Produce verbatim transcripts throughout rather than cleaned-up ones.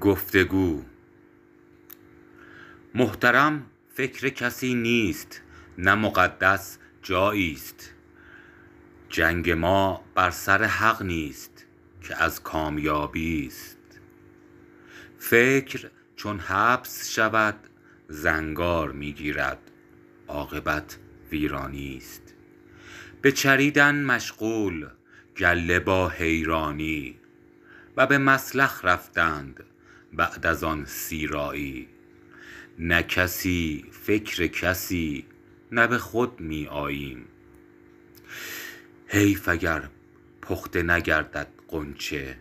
گفتگو. محترم فکر کسی نیست، نه مقدس جایی است. جنگ ما بر سر حق نیست که از کامیابی است. فکر چون حبس شود زنگار میگیرد، عاقبت ویرانی است. به چریدن مشغول گله با حیرانی، و به مسلخ رفتند بعد از آن سیرایی. نه کسی فکر کسی، نه به خود می آییم. حیف اگر پخته نگردد غنچه،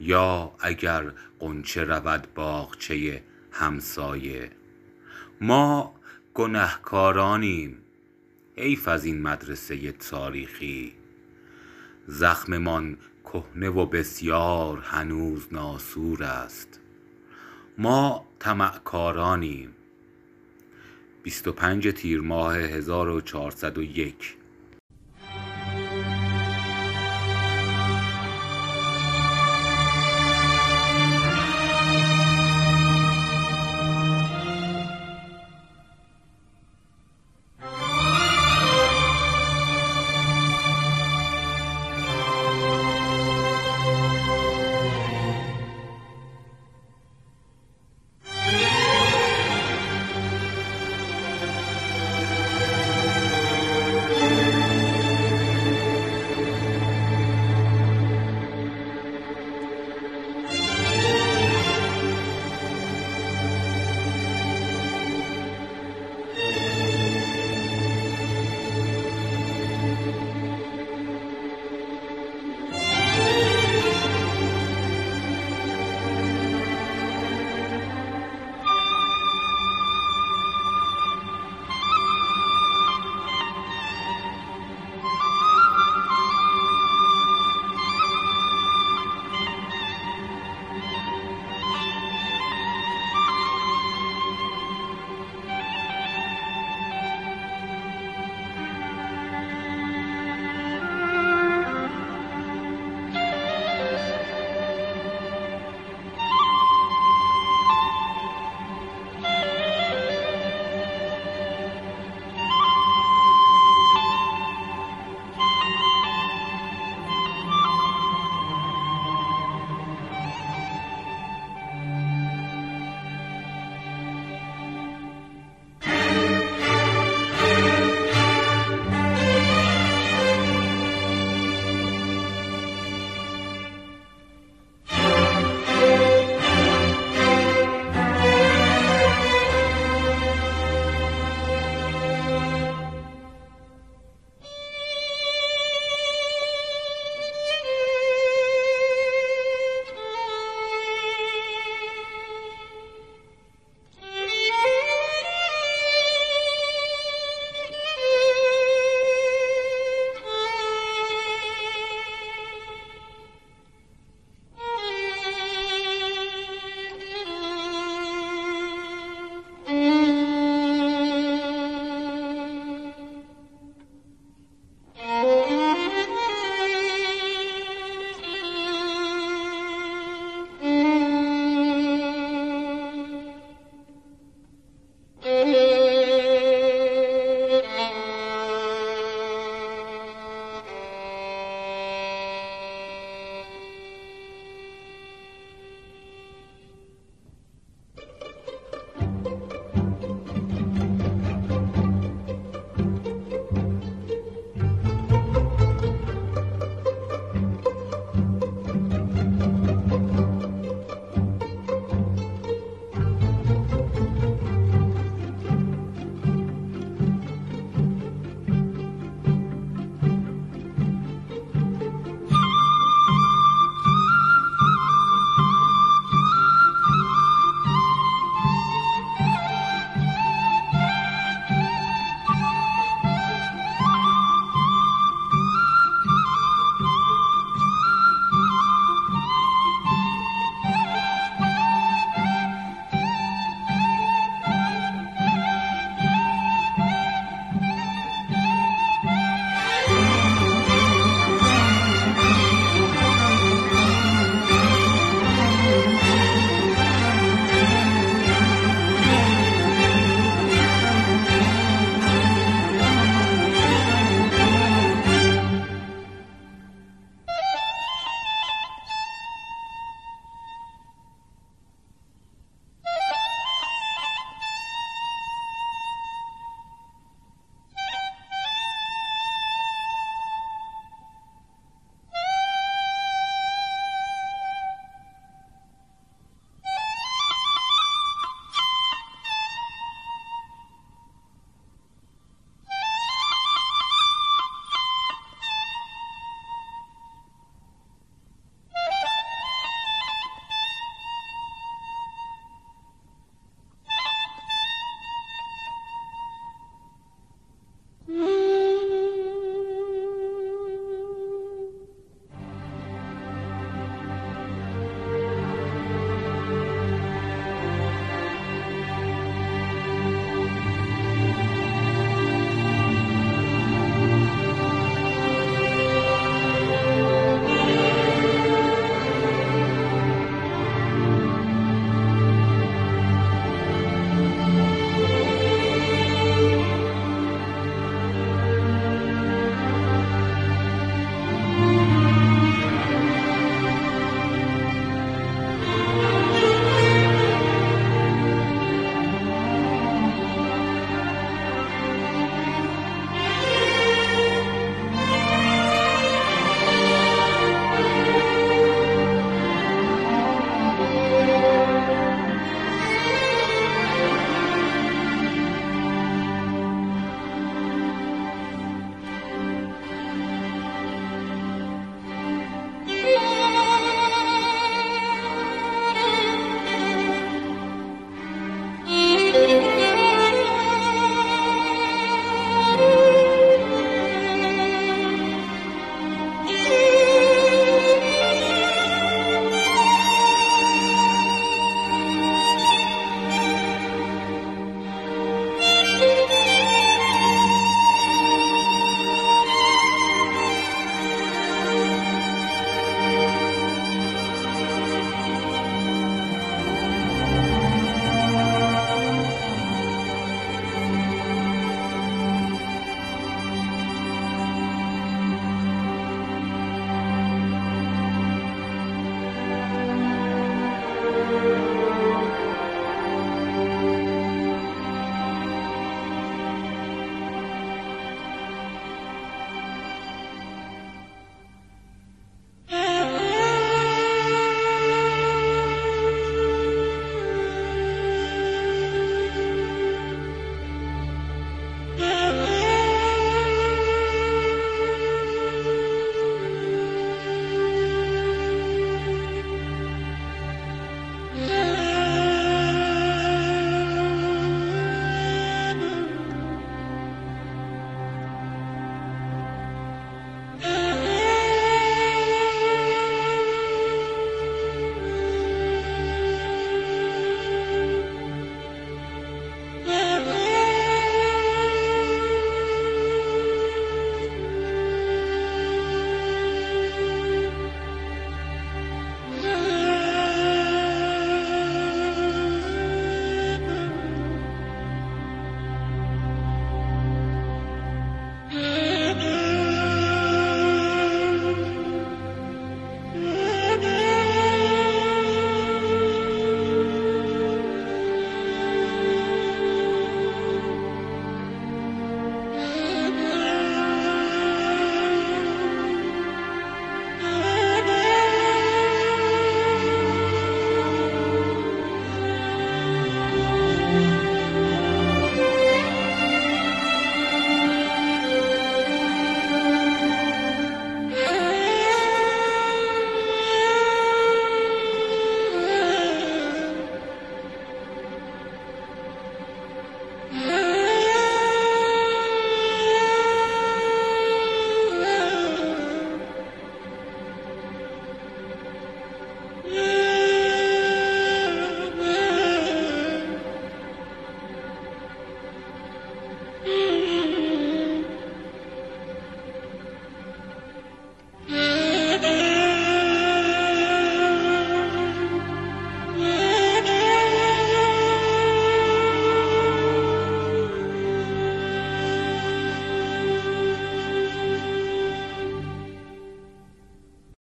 یا اگر غنچه رود باغچه همسایه. ما گنهکارانیم، حیف از این مدرسه تاریخی. زخممان کهنه و بسیار هنوز ناسور است. ما طمعکارانیم. بیست و پنج تیر ماه هزار و چهارصد و یک